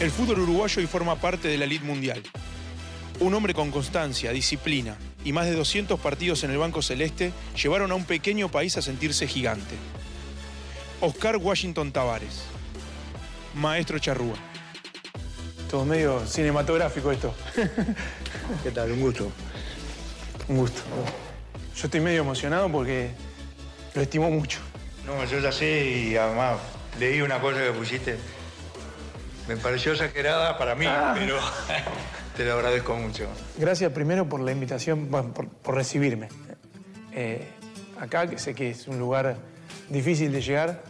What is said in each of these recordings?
el fútbol uruguayo y forma parte de la elite mundial. Un hombre con constancia, disciplina y más de 200 partidos en el banco celeste llevaron a un pequeño país a sentirse gigante. Óscar Washington Tabárez, maestro charrúa. Todo medio cinematográfico esto. ¿Qué tal? Un gusto. Un gusto. Yo estoy medio emocionado porque lo estimo mucho. No, yo ya sé y además leí una cosa que pusiste. Me pareció exagerada para mí, pero te lo agradezco mucho. Gracias primero por la invitación, bueno, por recibirme. Acá, que sé que es un lugar difícil de llegar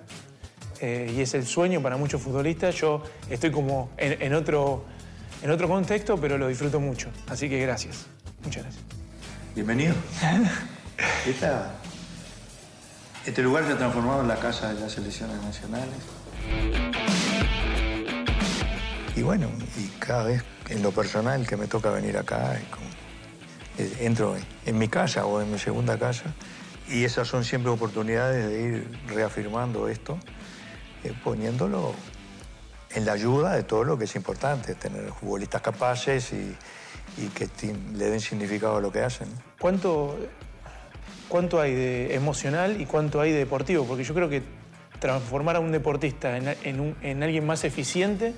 y es el sueño para muchos futbolistas. Yo estoy como en otro contexto, pero lo disfruto mucho. Así que gracias. Muchas gracias. Bienvenido. Este lugar se ha transformado en la casa de las selecciones nacionales. Y bueno, y cada vez en lo personal que me toca venir acá, entro en mi casa o en mi segunda casa, y esas son siempre oportunidades de ir reafirmando esto, poniéndolo en la ayuda de todo lo que es importante, tener futbolistas capaces y que le den significado a lo que hacen. ¿Cuánto hay de emocional y cuánto hay de deportivo? Porque yo creo que transformar a un deportista en alguien más eficiente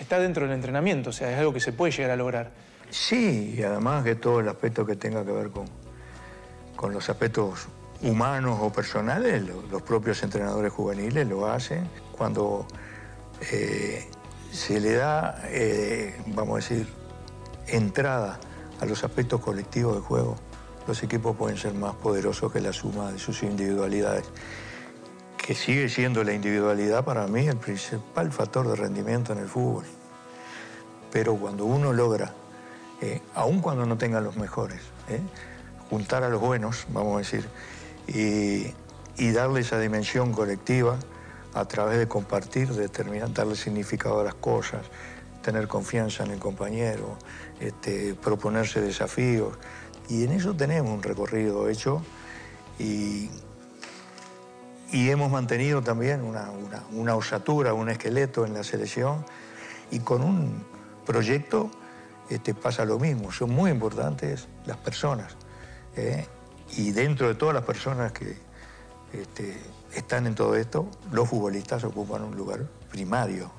está dentro del entrenamiento, o sea, es algo que se puede llegar a lograr. Sí, y además que todo el aspecto que tenga que ver con los aspectos humanos o personales, los propios entrenadores juveniles lo hacen. Cuando se le da, vamos a decir, entrada a los aspectos colectivos del juego, los equipos pueden ser más poderosos que la suma de sus individualidades, que sigue siendo la individualidad para mí el principal factor de rendimiento en el fútbol. Pero cuando uno logra, aun cuando no tenga los mejores, juntar a los buenos, vamos a decir, y darle esa dimensión colectiva a través de compartir, darle significado a las cosas, tener confianza en el compañero, proponerse desafíos. Y en eso tenemos un recorrido hecho y hemos mantenido también una osatura, un esqueleto en la selección, y con un proyecto pasa lo mismo. Son muy importantes las personas, y dentro de todas las personas que están en todo esto, los futbolistas ocupan un lugar primario.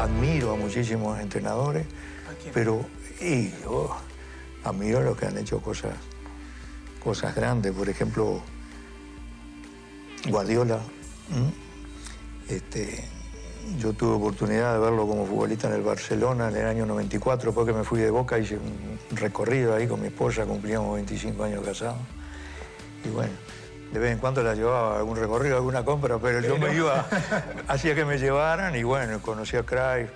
Admiro a muchísimos entrenadores, pero yo admiro a los que han hecho cosas grandes. Por ejemplo, Guardiola. Yo tuve oportunidad de verlo como futbolista en el Barcelona en el año 94, porque me fui de Boca, hice un recorrido ahí con mi esposa, cumplíamos 25 años casados. Y bueno, de vez en cuando la llevaba a algún recorrido, a alguna compra, pero yo me iba, hacía que me llevaran, y bueno, conocí a Cruyff,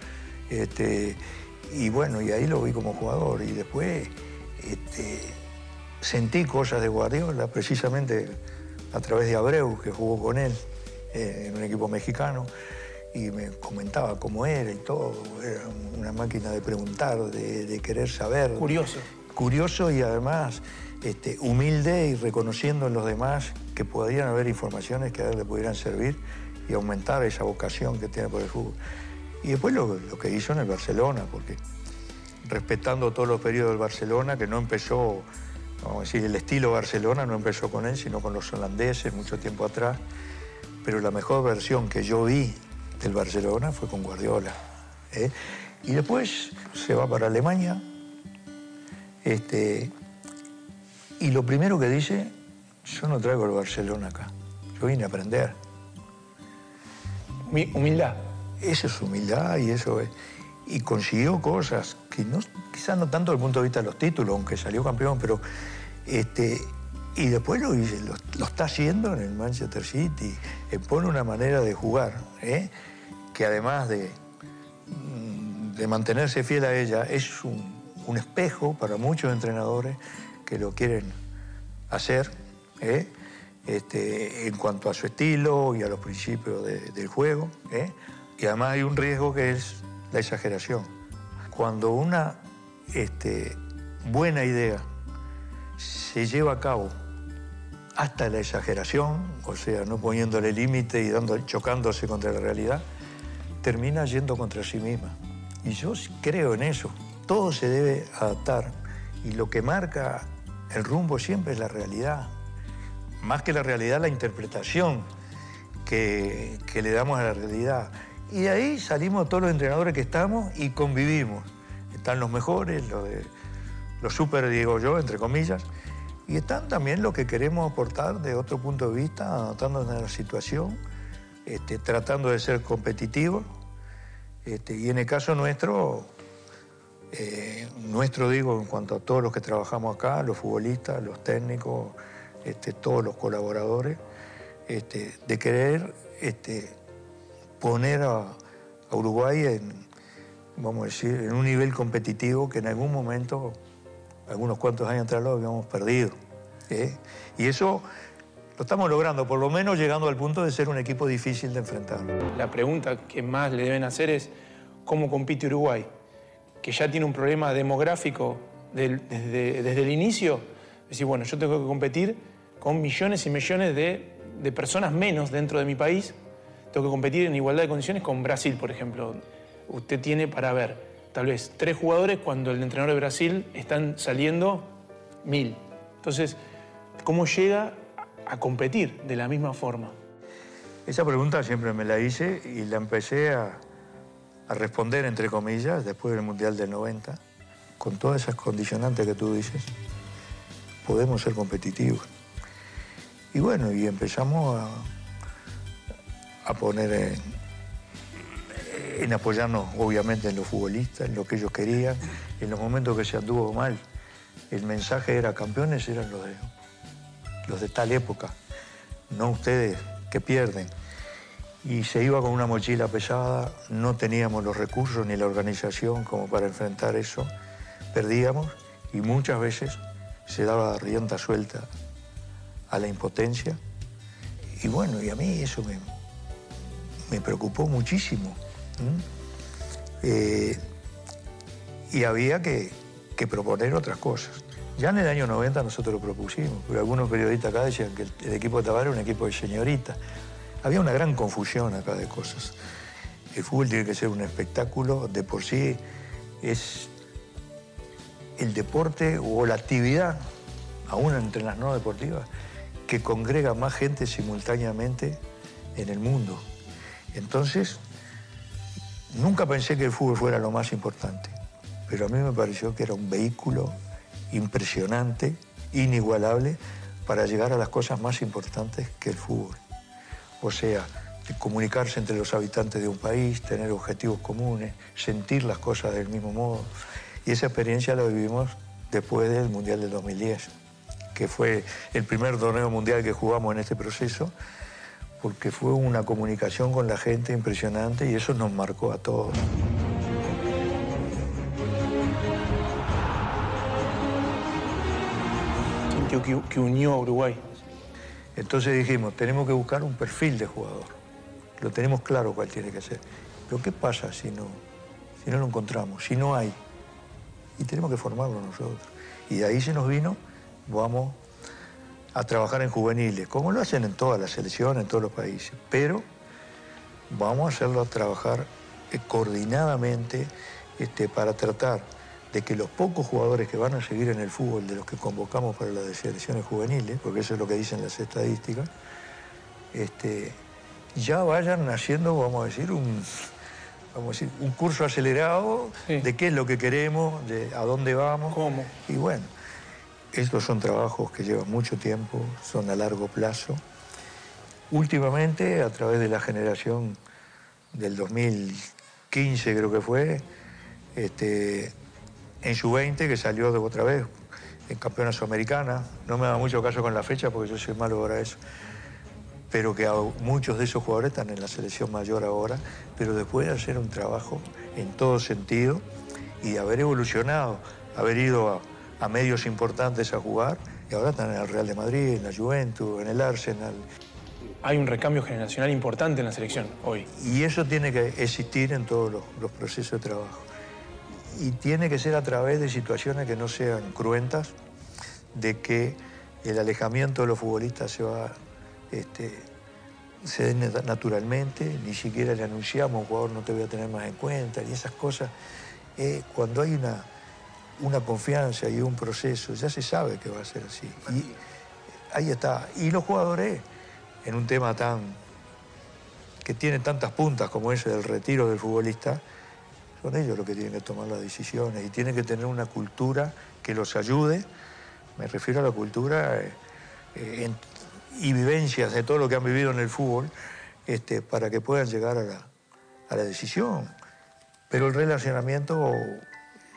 y bueno, y ahí lo vi como jugador. Y después sentí cosas de Guardiola, precisamente a través de Abreu, que jugó con él en un equipo mexicano, y me comentaba cómo era y todo. Era una máquina de preguntar, de querer saber. Curioso. Curioso y además humilde, y reconociendo en los demás que podrían haber informaciones que a él le pudieran servir y aumentar esa vocación que tiene por el fútbol. Y después lo que hizo en el Barcelona, porque respetando todos los periodos del Barcelona, que no empezó, vamos a decir, el estilo Barcelona no empezó con él, sino con los holandeses mucho tiempo atrás. Pero la mejor versión que yo vi del Barcelona fue con Guardiola. Y después se va para Alemania. Y lo primero que dice, yo no traigo el Barcelona acá, yo vine a aprender. Mi humildad. Eso es humildad, y eso es. Y consiguió cosas que no, quizás no tanto desde el punto de vista de los títulos, aunque salió campeón, pero y después lo está haciendo en el Manchester City. Pone una manera de jugar, que además de mantenerse fiel a ella, es un espejo para muchos entrenadores que lo quieren hacer, en cuanto a su estilo y a los principios del juego. Y además hay un riesgo que es la exageración. Cuando una buena idea se lleva a cabo hasta la exageración, o sea, no poniéndole límite y chocándose contra la realidad, termina yendo contra sí misma. Y yo creo en eso. Todo se debe adaptar. Y lo que marca el rumbo siempre es la realidad. Más que la realidad, la interpretación que le damos a la realidad. Y de ahí salimos todos los entrenadores que estamos y convivimos. Están los mejores, los super Diego yo, entre comillas, y están también los que queremos aportar de otro punto de vista, adaptándonos a la situación, tratando de ser competitivos. Y en el caso nuestro, digo, en cuanto a todos los que trabajamos acá, los futbolistas, los técnicos, todos los colaboradores, de querer poner a Uruguay en, vamos a decir, en un nivel competitivo que en algún momento, algunos cuantos años atrás, lo habíamos perdido. Y eso lo estamos logrando, por lo menos llegando al punto de ser un equipo difícil de enfrentar. La pregunta que más le deben hacer es cómo compite Uruguay, que ya tiene un problema demográfico desde el inicio. Es decir, bueno, yo tengo que competir con millones y millones de personas menos dentro de mi país. Tengo que competir en igualdad de condiciones con Brasil, por ejemplo. Usted tiene para ver, tal vez, 3 jugadores cuando el entrenador de Brasil están saliendo 1000. Entonces, ¿cómo llega a competir de la misma forma? Esa pregunta siempre me la hice y la empecé a responder, entre comillas, después del Mundial del 90. Con todas esas condicionantes que tú dices, podemos ser competitivos. Y bueno, y empezamos a poner en apoyarnos, obviamente, en los futbolistas, en lo que ellos querían, en los momentos que se anduvo mal. El mensaje era: campeones eran los de tal época, no ustedes que pierden. Y se iba con una mochila pesada, no teníamos los recursos ni la organización como para enfrentar eso, perdíamos y muchas veces se daba rienda suelta a la impotencia. Y bueno, y a mí eso me preocupó muchísimo. Y había que proponer otras cosas. Ya en el año 90 nosotros lo propusimos, pero algunos periodistas acá decían que el equipo de Tabárez era un equipo de señoritas. Había una gran confusión acá de cosas. El fútbol tiene que ser un espectáculo, de por sí es el deporte o la actividad, aún entre las no deportivas, que congrega más gente simultáneamente en el mundo. Entonces, nunca pensé que el fútbol fuera lo más importante, pero a mí me pareció que era un vehículo impresionante, inigualable, para llegar a las cosas más importantes que el fútbol. O sea, comunicarse entre los habitantes de un país, tener objetivos comunes, sentir las cosas del mismo modo. Y esa experiencia la vivimos después del Mundial del 2010, que fue el primer torneo mundial que jugamos en este proceso, porque fue una comunicación con la gente impresionante y eso nos marcó a todos. Sintió que unió a Uruguay. Entonces dijimos, tenemos que buscar un perfil de jugador. Lo tenemos claro cuál tiene que ser. Pero ¿qué pasa si no lo encontramos, si no hay? Y tenemos que formarlo nosotros. Y de ahí se nos vino, vamos a trabajar en juveniles, como lo hacen en todas las selecciones, en todos los países, pero vamos a hacerlo a trabajar coordinadamente para tratar de que los pocos jugadores que van a seguir en el fútbol, de los que convocamos para las selecciones juveniles, porque eso es lo que dicen las estadísticas, ya vayan haciendo, un curso acelerado, sí, de qué es lo que queremos, de a dónde vamos. ¿Cómo? Y bueno, estos son trabajos que llevan mucho tiempo, son a largo plazo. Últimamente, a través de la generación del 2015, creo que fue, en su 20, que salió de otra vez, en campeona sudamericana, no me da mucho caso con la fecha porque yo soy malo para eso, pero que muchos de esos jugadores están en la selección mayor ahora, pero después de hacer un trabajo en todo sentido y de haber evolucionado, haber ido a medios importantes a jugar, y ahora están en el Real de Madrid, en la Juventus, en el Arsenal. Hay un recambio generacional importante en la selección hoy. Y eso tiene que existir en todos los procesos de trabajo. Y tiene que ser a través de situaciones que no sean cruentas, de que el alejamiento de los futbolistas se va, se den naturalmente, ni siquiera le anunciamos a un jugador no te voy a tener más en cuenta, y esas cosas. Cuando hay una confianza y un proceso, ya se sabe que va a ser así. Y ahí está. Y los jugadores, en un tema que tiene tantas puntas como ese del retiro del futbolista, son ellos los que tienen que tomar las decisiones y tienen que tener una cultura que los ayude. Me refiero a la cultura y vivencias de todo lo que han vivido en el fútbol para que puedan llegar a la decisión. Pero el relacionamiento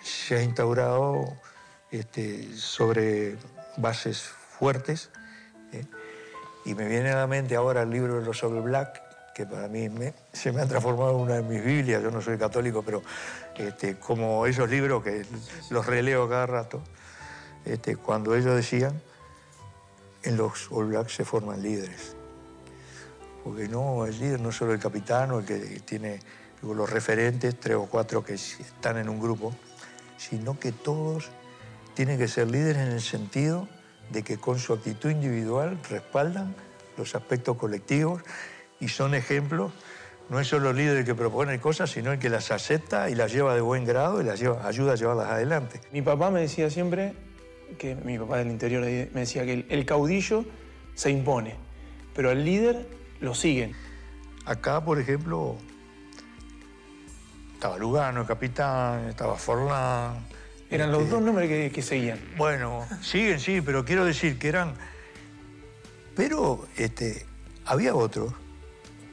se ha instaurado sobre bases fuertes. Y me viene a la mente ahora el libro de los All Black, que para mí se me ha transformado en una de mis Biblias. Yo no soy católico, pero como esos libros que los releo cada rato, cuando ellos decían, en los All Blacks se forman líderes. Porque no, el líder no es solo el capitán o el que tiene los referentes, 3 o 4 que están en un grupo, sino que todos tienen que ser líderes en el sentido de que con su actitud individual respaldan los aspectos colectivos y son ejemplos. No es solo el líder el que propone cosas, sino el que las acepta y las lleva de buen grado y las ayuda a llevarlas adelante. Mi papá me decía siempre, que mi papá del interior me decía que el caudillo se impone, pero al líder lo siguen. Acá, por ejemplo, estaba Lugano, el capitán, estaba Forlán. Eran los dos nombres que seguían. Bueno, siguen, sí, pero quiero decir que eran... Pero había otros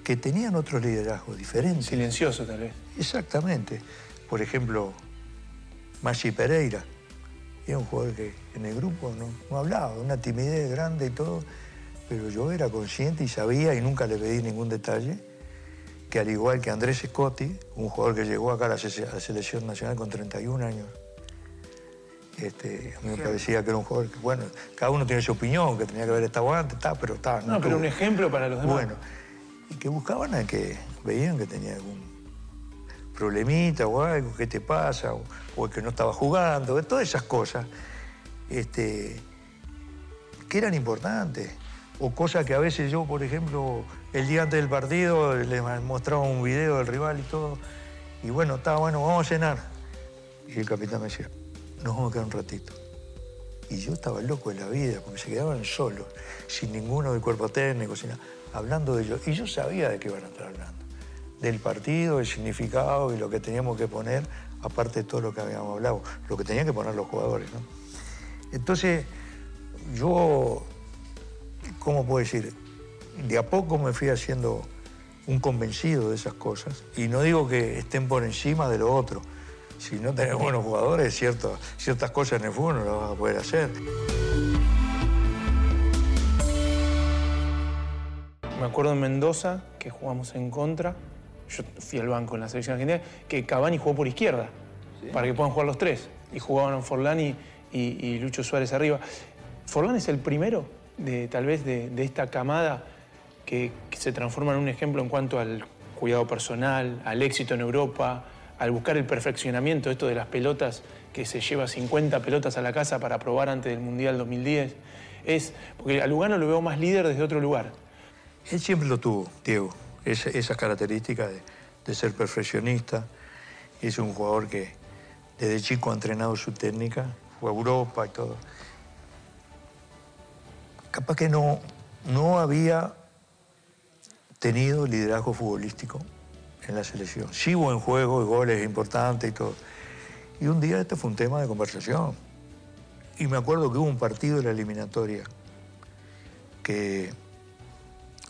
que tenían otros liderazgos diferentes. Silencioso, tal vez. Exactamente. Por ejemplo, Masi Pereira. Era un jugador que en el grupo no hablaba, una timidez grande y todo, pero yo era consciente y sabía, y nunca le pedí ningún detalle, que al igual que Andrés Scotti, un jugador que llegó acá a la selección nacional con 31 años, a mí me parecía que era un jugador que, bueno, cada uno tiene su opinión, que tenía que haber estado antes, pero está. No, pero un ejemplo para los demás. Bueno, y que buscaban a que veían que tenía algún problemita o algo, ¿qué te pasa? O el que no estaba jugando, todas esas cosas que eran importantes. O cosas que a veces yo, por ejemplo, el día antes del partido les mostraba un video del rival y todo, y bueno, estaba bueno, vamos a cenar. Y el capitán me decía, nos vamos a quedar un ratito. Y yo estaba loco de la vida, porque se quedaban solos, sin ninguno del cuerpo técnico, sin nada, hablando de ellos. Y yo sabía de qué iban a estar hablando. Del partido, el significado y lo que teníamos que poner, aparte de todo lo que habíamos hablado, lo que tenían que poner los jugadores, ¿no? Entonces, yo, ¿cómo puedo decir? De a poco me fui haciendo un convencido de esas cosas, y no digo que estén por encima de lo otro. Si no tenés buenos jugadores, ciertas cosas en el fútbol no las vas a poder hacer. Me acuerdo en Mendoza, que jugamos en contra, yo fui al banco en la selección argentina, que Cavani jugó por izquierda, ¿sí?, para que puedan jugar los tres. Y jugaban Forlán y Lucho Suárez arriba. Forlán es el primero, tal vez, de esta camada que se transforma en un ejemplo en cuanto al cuidado personal, al éxito en Europa, al buscar el perfeccionamiento, esto de las pelotas, que se lleva 50 pelotas a la casa para probar antes del Mundial 2010. Porque a Lugano lo veo más líder desde otro lugar. Él siempre lo tuvo, Diego. Esas características de ser perfeccionista. Es un jugador que desde chico ha entrenado su técnica, fue a Europa y todo. Capaz que no había tenido liderazgo futbolístico en la selección. Sí, buen juego y goles importantes y todo. Y un día fue un tema de conversación. Y me acuerdo que hubo un partido de la eliminatoria que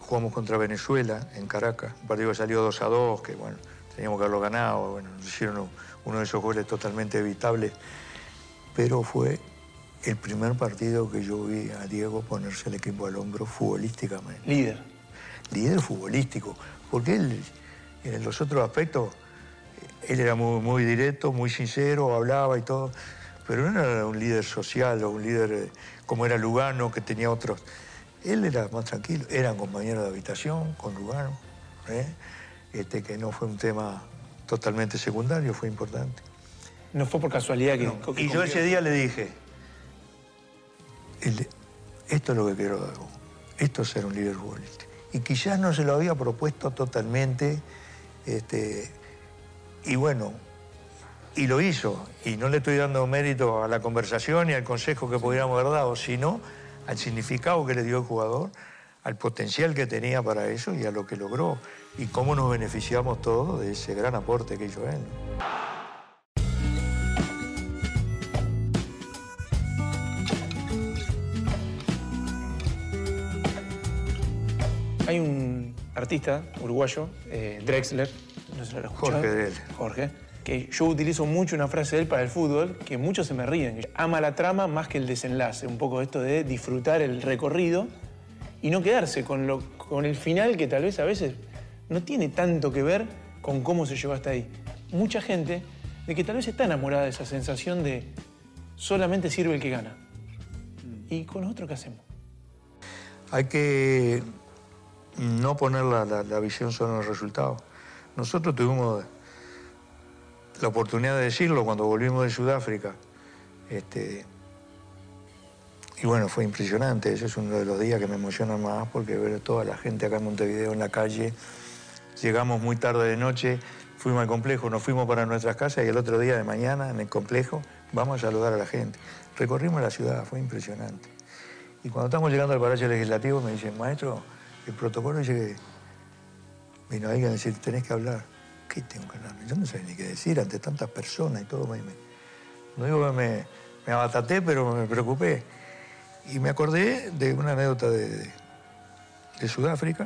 jugamos contra Venezuela en Caracas, un partido que salió 2-2, que bueno, teníamos que haberlo ganado, bueno, nos hicieron uno de esos goles totalmente evitables, pero fue el primer partido que yo vi a Diego ponerse el equipo al hombro futbolísticamente. Líder. Líder futbolístico, porque él, en los otros aspectos, él era muy, muy directo, muy sincero, hablaba y todo, pero no era un líder social o un líder como era Lugano, que tenía otros... Él era más tranquilo, eran compañeros de habitación con Lugano, que no fue un tema totalmente secundario, fue importante. No fue por casualidad que... No. Y yo ese día le dije, Esto es lo que quiero de vos. Esto es ser un líder futbolístico. Y quizás no se lo había propuesto totalmente. Y bueno, y lo hizo. Y no le estoy dando mérito a la conversación y al consejo que pudiéramos haber dado, sino al significado que le dio el jugador, al potencial que tenía para eso y a lo que logró. Y cómo nos beneficiamos todos de ese gran aporte que hizo él. Hay un artista uruguayo, Drexler, no sé si lo escuchado. Jorge Drexler. Jorge, que yo utilizo mucho una frase de él para el fútbol, que muchos se me ríen. Ama la trama más que el desenlace. Un poco esto de disfrutar el recorrido y no quedarse con el final, que tal vez a veces no tiene tanto que ver con cómo se llegó hasta ahí. Mucha gente de que tal vez está enamorada de esa sensación de solamente sirve el que gana. ¿Y con los otros qué hacemos? Hay que no poner la visión solo en el resultado. Nosotros tuvimos la oportunidad de decirlo cuando volvimos de Sudáfrica. Y bueno, fue impresionante. Ese es uno de los días que me emociona más, porque ver a toda la gente acá en Montevideo en la calle. Llegamos muy tarde de noche, fuimos al complejo, nos fuimos para nuestras casas y el otro día de mañana en el complejo vamos a saludar a la gente. Recorrimos la ciudad, fue impresionante. Y cuando estamos llegando al Palacio Legislativo me dicen, maestro, el protocolo dice que vino alguien a decir, tenés que hablar. ¿Qué tengo que hablar? Yo no sabía ni qué decir ante tantas personas y todo. No digo que me abataté, pero me preocupé. Y me acordé de una anécdota de Sudáfrica,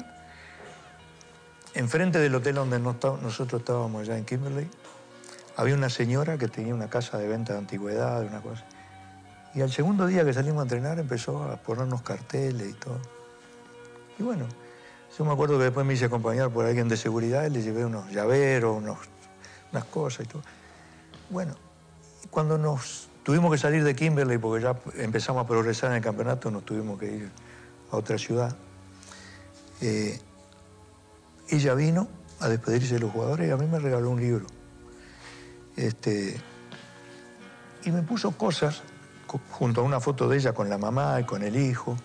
enfrente del hotel donde nosotros estábamos allá en Kimberley. Había una señora que tenía una casa de venta de antigüedades, una cosa. Y al segundo día que salimos a entrenar empezó a ponernos carteles y todo. Y bueno, yo me acuerdo que después me hice acompañar por alguien de seguridad y le llevé unos llaveros, unas cosas y todo. Bueno, cuando nos tuvimos que salir de Kimberley porque ya empezamos a progresar en el campeonato, nos tuvimos que ir a otra ciudad. Ella vino a despedirse de los jugadores y a mí me regaló un libro. Y me puso cosas, junto a una foto de ella con la mamá y con el hijo.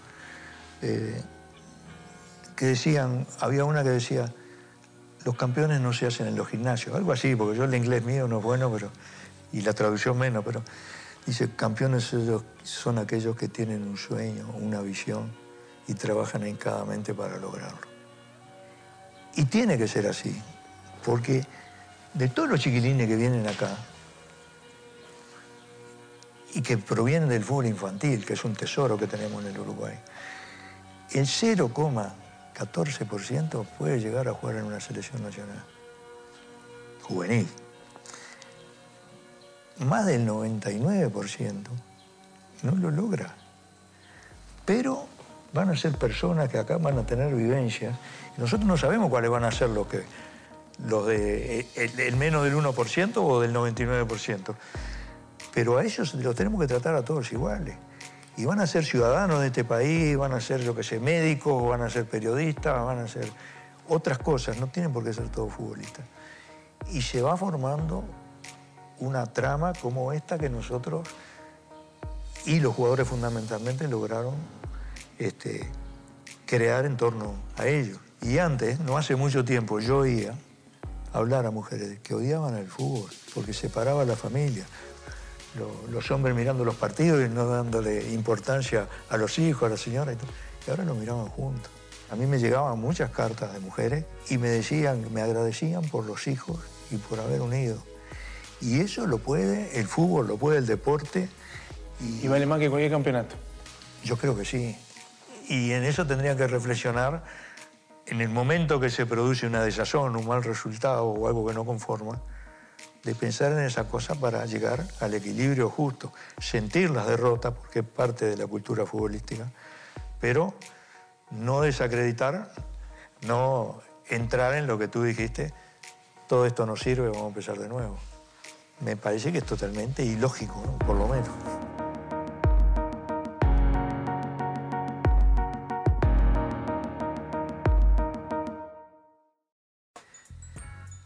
Que decían, había una que decía, los campeones no se hacen en los gimnasios, algo así, porque yo el inglés mío no es bueno, pero, y la traducción menos, pero dice, campeones son aquellos que tienen un sueño, una visión, y trabajan hincadamente para lograrlo. Y tiene que ser así, porque de todos los chiquilines que vienen acá, y que provienen del fútbol infantil, que es un tesoro que tenemos en el Uruguay, el 0,14% puede llegar a jugar en una selección nacional juvenil. Más del 99% no lo logra. Pero van a ser personas que acá van a tener vivencias. Nosotros no sabemos cuáles van a ser los de el menos del 1% o del 99%. Pero a ellos los tenemos que tratar a todos iguales. Y van a ser ciudadanos de este país, van a ser, yo qué sé, médicos, van a ser periodistas, van a ser otras cosas. No tienen por qué ser todos futbolistas. Y se va formando una trama como esta que nosotros y los jugadores fundamentalmente lograron crear en torno a ellos. Y antes, no hace mucho tiempo, yo oía hablar a mujeres que odiaban el fútbol porque separaba a la familia. Los hombres mirando los partidos y no dándole importancia a los hijos, a la señora y todo. Y ahora lo miraban juntos. A mí me llegaban muchas cartas de mujeres y me decían, me agradecían por los hijos y por haber unido. Y eso lo puede el fútbol, lo puede el deporte. Y vale más que cualquier campeonato. Yo creo que sí. Y en eso tendrían que reflexionar en el momento que se produce una desazón, un mal resultado o algo que no conforma, de pensar en esa cosa para llegar al equilibrio justo, sentir las derrotas, porque es parte de la cultura futbolística, pero no desacreditar, no entrar en lo que tú dijiste, todo esto no sirve, vamos a empezar de nuevo. Me parece que es totalmente ilógico, ¿no? Por lo menos.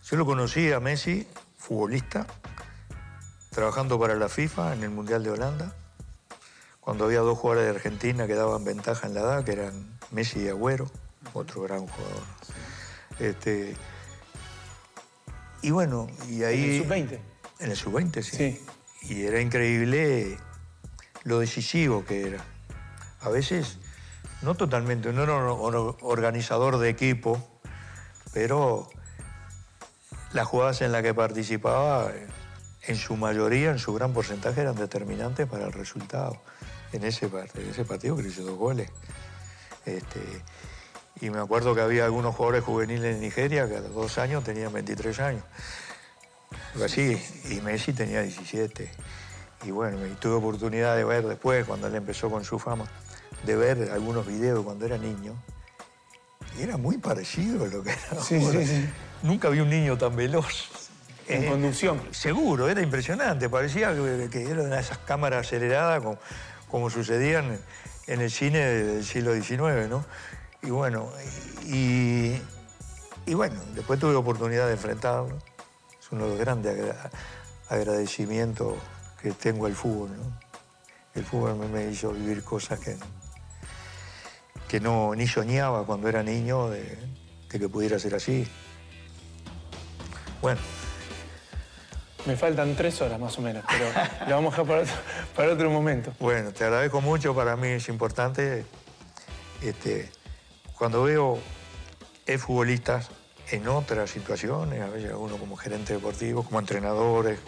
Yo lo conocí a Messi, futbolista, trabajando para la FIFA en el Mundial de Holanda. cuando había dos jugadores de Argentina que daban ventaja en la edad, que eran Messi y Agüero, otro gran jugador. Y bueno, y ahí... ¿En el sub-20? En el sub-20, sí. Y era increíble lo decisivo que era. A veces, no totalmente, no era un organizador de equipo, pero las jugadas en las que participaba, en su mayoría, en su gran porcentaje, eran determinantes para el resultado. En ese partido que hizo 2 goles. Y me acuerdo que había algunos jugadores juveniles en Nigeria que a los 2 años tenían 23 años. Así, y Messi tenía 17. Y bueno, y tuve oportunidad de ver después, cuando él empezó con su fama, de ver algunos videos cuando era niño. Y era muy parecido a lo que era. Sí. Nunca vi un niño tan veloz. En conducción. Seguro, era impresionante. Parecía que eran esas cámaras aceleradas como sucedían en el cine del siglo XIX, ¿no? Y bueno, después tuve oportunidad de enfrentarlo. Es uno de los grandes agradecimientos que tengo al fútbol, ¿no? El fútbol me hizo vivir cosas que no, ni soñaba cuando era niño de que pudiera ser así. Bueno. Me faltan 3 horas más o menos, pero lo vamos a dejar para otro momento. Bueno, te agradezco mucho. Para mí es importante. Cuando veo futbolistas en otras situaciones, a veces uno como gerente deportivo, como entrenadores,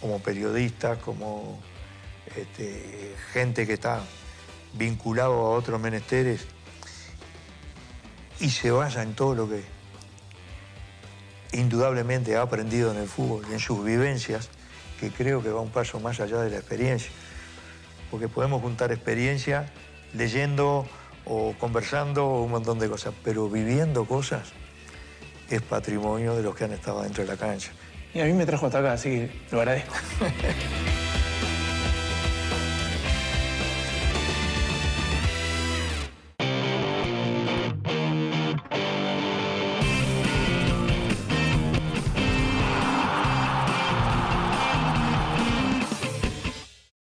como periodistas, como gente que está vinculado a otros menesteres y se basa en todo lo que indudablemente ha aprendido en el fútbol, en sus vivencias, que creo que va un paso más allá de la experiencia. Porque podemos juntar experiencia leyendo o conversando o un montón de cosas, pero viviendo cosas es patrimonio de los que han estado dentro de la cancha. Y a mí me trajo hasta acá, así que lo agradezco.